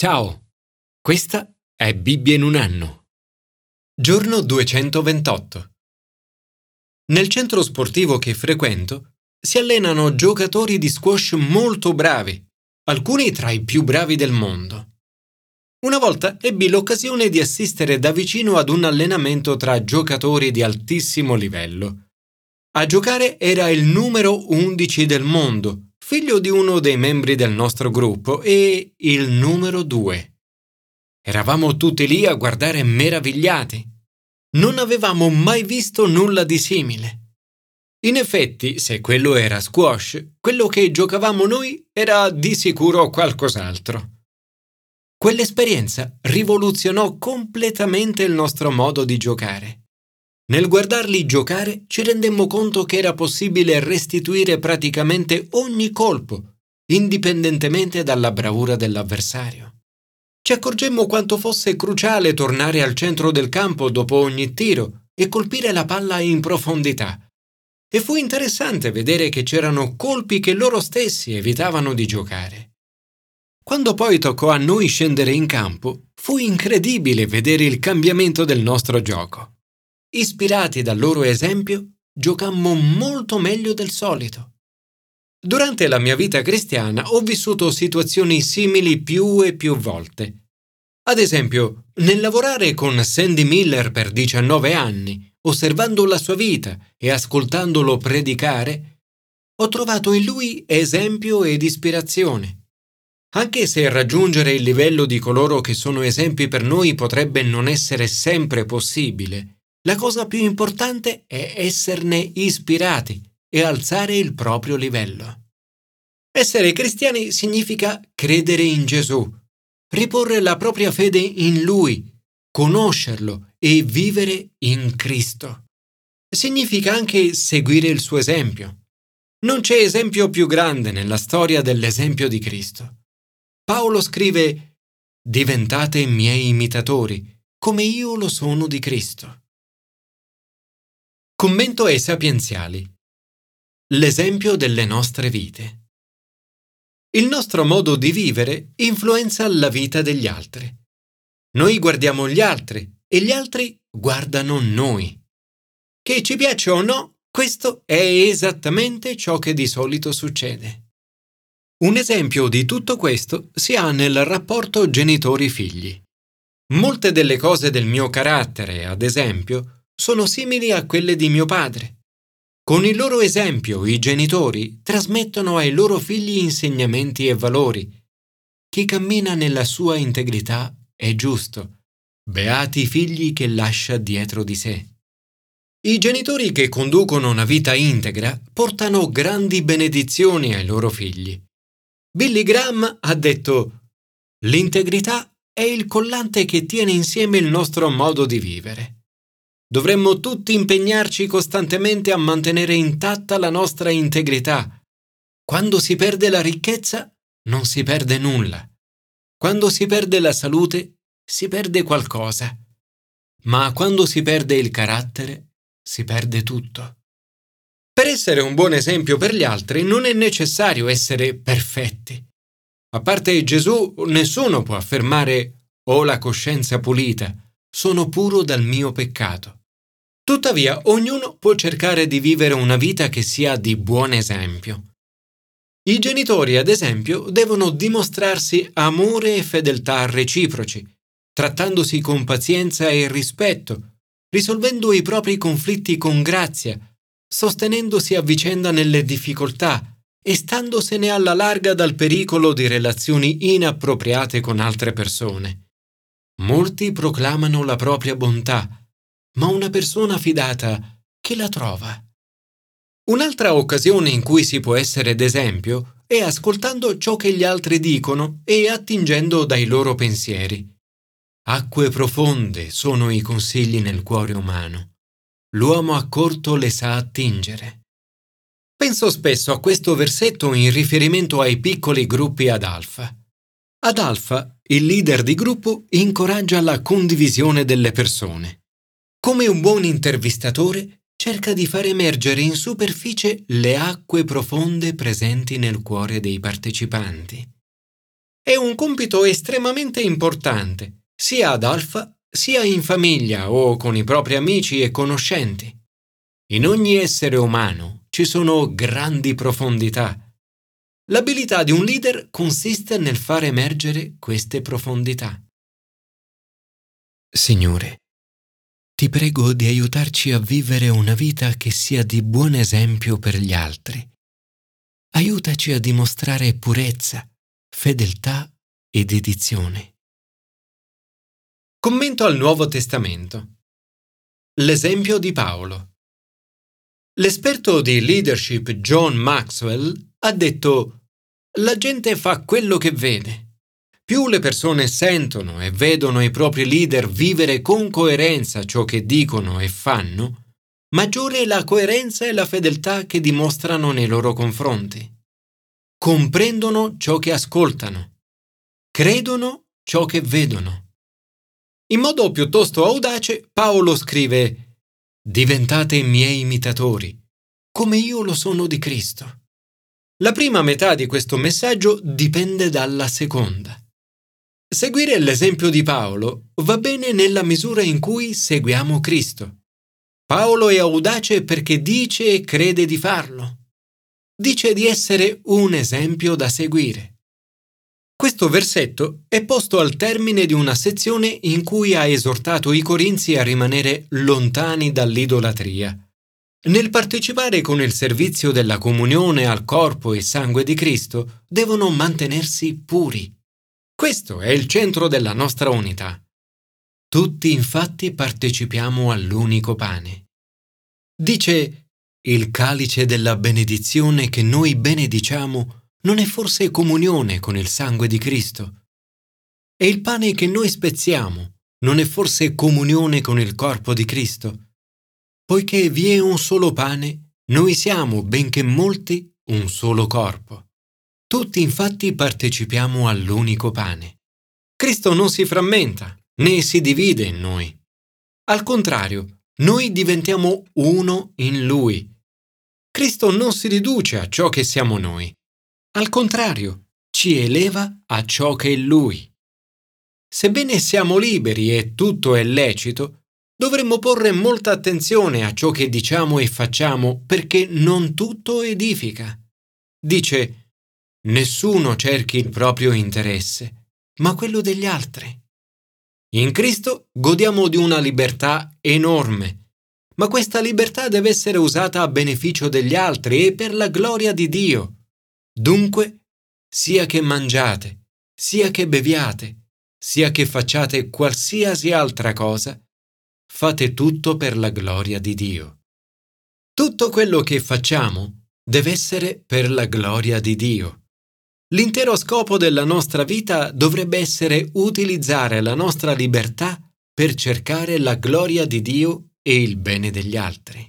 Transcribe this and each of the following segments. Ciao, questa è Bibbia in un anno. Giorno 228. Nel centro sportivo che frequento si allenano giocatori di squash molto bravi, alcuni tra i più bravi del mondo. Una volta ebbi l'occasione di assistere da vicino ad un allenamento tra giocatori di altissimo livello. A giocare era il numero 11 del mondo, figlio di uno dei membri del nostro gruppo, e il numero 2. Eravamo tutti lì a guardare meravigliati. Non avevamo mai visto nulla di simile. In effetti, se quello era squash, quello che giocavamo noi era di sicuro qualcos'altro. Quell'esperienza rivoluzionò completamente il nostro modo di giocare. Nel guardarli giocare ci rendemmo conto che era possibile restituire praticamente ogni colpo, indipendentemente dalla bravura dell'avversario. Ci accorgemmo quanto fosse cruciale tornare al centro del campo dopo ogni tiro e colpire la palla in profondità. E fu interessante vedere che c'erano colpi che loro stessi evitavano di giocare. Quando poi toccò a noi scendere in campo, fu incredibile vedere il cambiamento del nostro gioco. Ispirati dal loro esempio, giocammo molto meglio del solito. Durante la mia vita cristiana ho vissuto situazioni simili più e più volte. Ad esempio, nel lavorare con Sandy Miller per 19 anni, osservando la sua vita e ascoltandolo predicare, ho trovato in lui esempio ed ispirazione. Anche se raggiungere il livello di coloro che sono esempi per noi potrebbe non essere sempre possibile, la cosa più importante è esserne ispirati e alzare il proprio livello. Essere cristiani significa credere in Gesù, riporre la propria fede in Lui, conoscerlo e vivere in Cristo. Significa anche seguire il suo esempio. Non c'è esempio più grande nella storia dell'esempio di Cristo. Paolo scrive: «Diventate miei imitatori, come io lo sono di Cristo». Commento ai Sapienziali. L'esempio delle nostre vite. Il nostro modo di vivere influenza la vita degli altri. Noi guardiamo gli altri e gli altri guardano noi. Che ci piaccia o no, questo è esattamente ciò che di solito succede. Un esempio di tutto questo si ha nel rapporto genitori-figli. Molte delle cose del mio carattere, ad esempio, sono simili a quelle di mio padre. Con il loro esempio, i genitori trasmettono ai loro figli insegnamenti e valori. Chi cammina nella sua integrità è giusto. Beati i figli che lascia dietro di sé. I genitori che conducono una vita integra portano grandi benedizioni ai loro figli. Billy Graham ha detto: «L'integrità è il collante che tiene insieme il nostro modo di vivere». Dovremmo tutti impegnarci costantemente a mantenere intatta la nostra integrità. Quando si perde la ricchezza, non si perde nulla. Quando si perde la salute, si perde qualcosa. Ma quando si perde il carattere, si perde tutto. Per essere un buon esempio per gli altri non è necessario essere perfetti. A parte Gesù, nessuno può affermare «Ho la coscienza pulita, sono puro dal mio peccato». Tuttavia, ognuno può cercare di vivere una vita che sia di buon esempio. I genitori, ad esempio, devono dimostrarsi amore e fedeltà reciproci, trattandosi con pazienza e rispetto, risolvendo i propri conflitti con grazia, sostenendosi a vicenda nelle difficoltà e standosene alla larga dal pericolo di relazioni inappropriate con altre persone. Molti proclamano la propria bontà, ma una persona fidata che la trova. Un'altra occasione in cui si può essere d'esempio è ascoltando ciò che gli altri dicono e attingendo dai loro pensieri. Acque profonde sono i consigli nel cuore umano. L'uomo accorto le sa attingere. Penso spesso a questo versetto in riferimento ai piccoli gruppi ad alfa. Ad alfa, il leader di gruppo incoraggia la condivisione delle persone. Come un buon intervistatore, cerca di far emergere in superficie le acque profonde presenti nel cuore dei partecipanti. è un compito estremamente importante, sia ad Alfa sia in famiglia o con i propri amici e conoscenti. In ogni essere umano ci sono grandi profondità. L'abilità di un leader consiste nel far emergere queste profondità. Signore, ti prego di aiutarci a vivere una vita che sia di buon esempio per gli altri. Aiutaci a dimostrare purezza, fedeltà e dedizione. Commento al Nuovo Testamento. L'esempio di Paolo. L'esperto di leadership John Maxwell ha detto: la gente fa quello che vede. Più le persone sentono e vedono i propri leader vivere con coerenza ciò che dicono e fanno, maggiore è la coerenza e la fedeltà che dimostrano nei loro confronti. Comprendono ciò che ascoltano. Credono ciò che vedono. In modo piuttosto audace, Paolo scrive: «Diventate miei imitatori, come io lo sono di Cristo». La prima metà di questo messaggio dipende dalla seconda. Seguire l'esempio di Paolo va bene nella misura in cui seguiamo Cristo. Paolo è audace perché dice e crede di farlo. Dice di essere un esempio da seguire. Questo versetto è posto al termine di una sezione in cui ha esortato i Corinzi a rimanere lontani dall'idolatria. Nel partecipare con il servizio della comunione al corpo e sangue di Cristo, devono mantenersi puri. Questo è il centro della nostra unità. Tutti infatti partecipiamo all'unico pane. Dice: il calice della benedizione che noi benediciamo non è forse comunione con il sangue di Cristo? E il pane che noi spezziamo non è forse comunione con il corpo di Cristo? Poiché vi è un solo pane, noi siamo, benché molti, un solo corpo. Tutti infatti partecipiamo all'unico pane. Cristo non si frammenta, né si divide in noi. Al contrario, noi diventiamo uno in Lui. Cristo non si riduce a ciò che siamo noi. Al contrario, ci eleva a ciò che è Lui. Sebbene siamo liberi e tutto è lecito, dovremmo porre molta attenzione a ciò che diciamo e facciamo, perché non tutto edifica. Dice: nessuno cerchi il proprio interesse, ma quello degli altri. In Cristo godiamo di una libertà enorme, ma questa libertà deve essere usata a beneficio degli altri e per la gloria di Dio. Dunque, sia che mangiate, sia che beviate, sia che facciate qualsiasi altra cosa, fate tutto per la gloria di Dio. Tutto quello che facciamo deve essere per la gloria di Dio. L'intero scopo della nostra vita dovrebbe essere utilizzare la nostra libertà per cercare la gloria di Dio e il bene degli altri.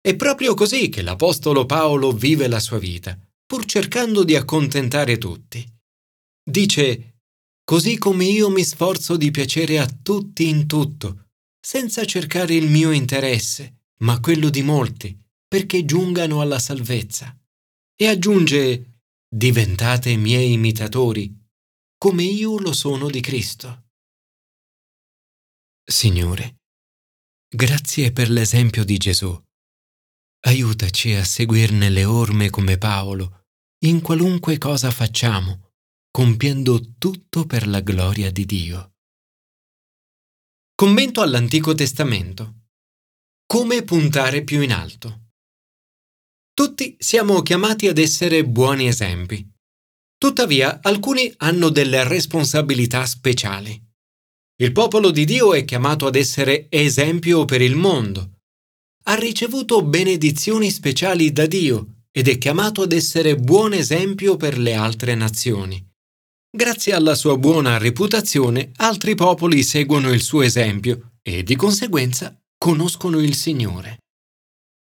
È proprio così che l'Apostolo Paolo vive la sua vita, pur cercando di accontentare tutti. Dice: «Così come io mi sforzo di piacere a tutti in tutto, senza cercare il mio interesse, ma quello di molti, perché giungano alla salvezza». E aggiunge: «Diventate miei imitatori, come io lo sono di Cristo». Signore, grazie per l'esempio di Gesù. Aiutaci a seguirne le orme come Paolo, in qualunque cosa facciamo, compiendo tutto per la gloria di Dio. Commento all'Antico Testamento. Come puntare più in alto? Tutti siamo chiamati ad essere buoni esempi. Tuttavia, alcuni hanno delle responsabilità speciali. Il popolo di Dio è chiamato ad essere esempio per il mondo. Ha ricevuto benedizioni speciali da Dio ed è chiamato ad essere buon esempio per le altre nazioni. Grazie alla sua buona reputazione, altri popoli seguono il suo esempio e, di conseguenza, conoscono il Signore.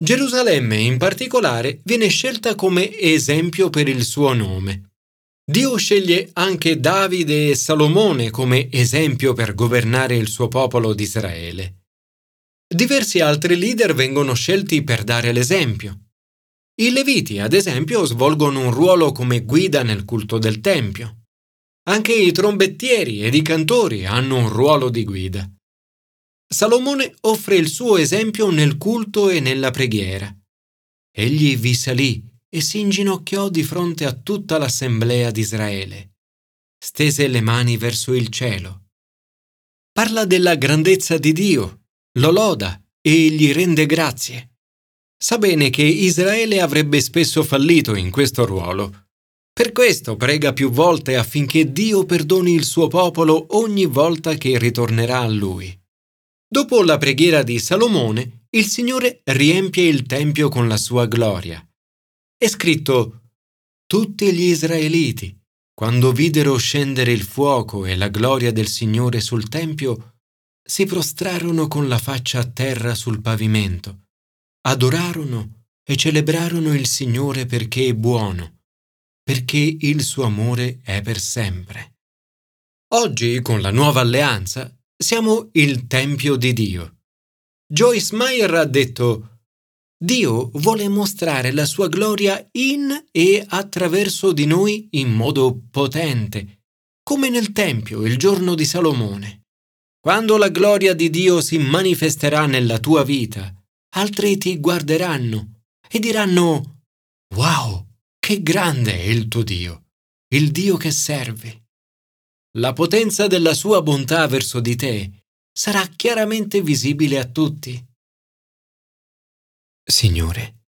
Gerusalemme, in particolare, viene scelta come esempio per il suo nome. Dio sceglie anche Davide e Salomone come esempio per governare il suo popolo di Israele. Diversi altri leader vengono scelti per dare l'esempio. I Leviti, ad esempio, svolgono un ruolo come guida nel culto del Tempio. Anche i trombettieri ed i cantori hanno un ruolo di guida. Salomone offre il suo esempio nel culto e nella preghiera. Egli vi salì e si inginocchiò di fronte a tutta l'assemblea di Israele. Stese le mani verso il cielo. Parla della grandezza di Dio, lo loda e gli rende grazie. Sa bene che Israele avrebbe spesso fallito in questo ruolo. Per questo prega più volte affinché Dio perdoni il suo popolo ogni volta che ritornerà a lui. Dopo la preghiera di Salomone, il Signore riempie il tempio con la sua gloria. È scritto: «Tutti gli israeliti, quando videro scendere il fuoco e la gloria del Signore sul tempio, si prostrarono con la faccia a terra sul pavimento, adorarono e celebrarono il Signore perché è buono, perché il suo amore è per sempre». Oggi, con la nuova alleanza, siamo il Tempio di Dio. Joyce Meyer ha detto: «Dio vuole mostrare la sua gloria in e attraverso di noi in modo potente, come nel Tempio il giorno di Salomone. Quando la gloria di Dio si manifesterà nella tua vita, altri ti guarderanno e diranno: wow! Che grande è il tuo Dio, il Dio che servi». La potenza della sua bontà verso di te sarà chiaramente visibile a tutti. Signore,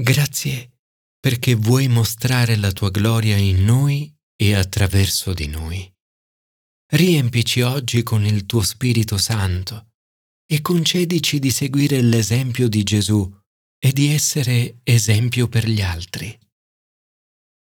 grazie perché vuoi mostrare la tua gloria in noi e attraverso di noi. Riempici oggi con il tuo Spirito Santo e concedici di seguire l'esempio di Gesù e di essere esempio per gli altri.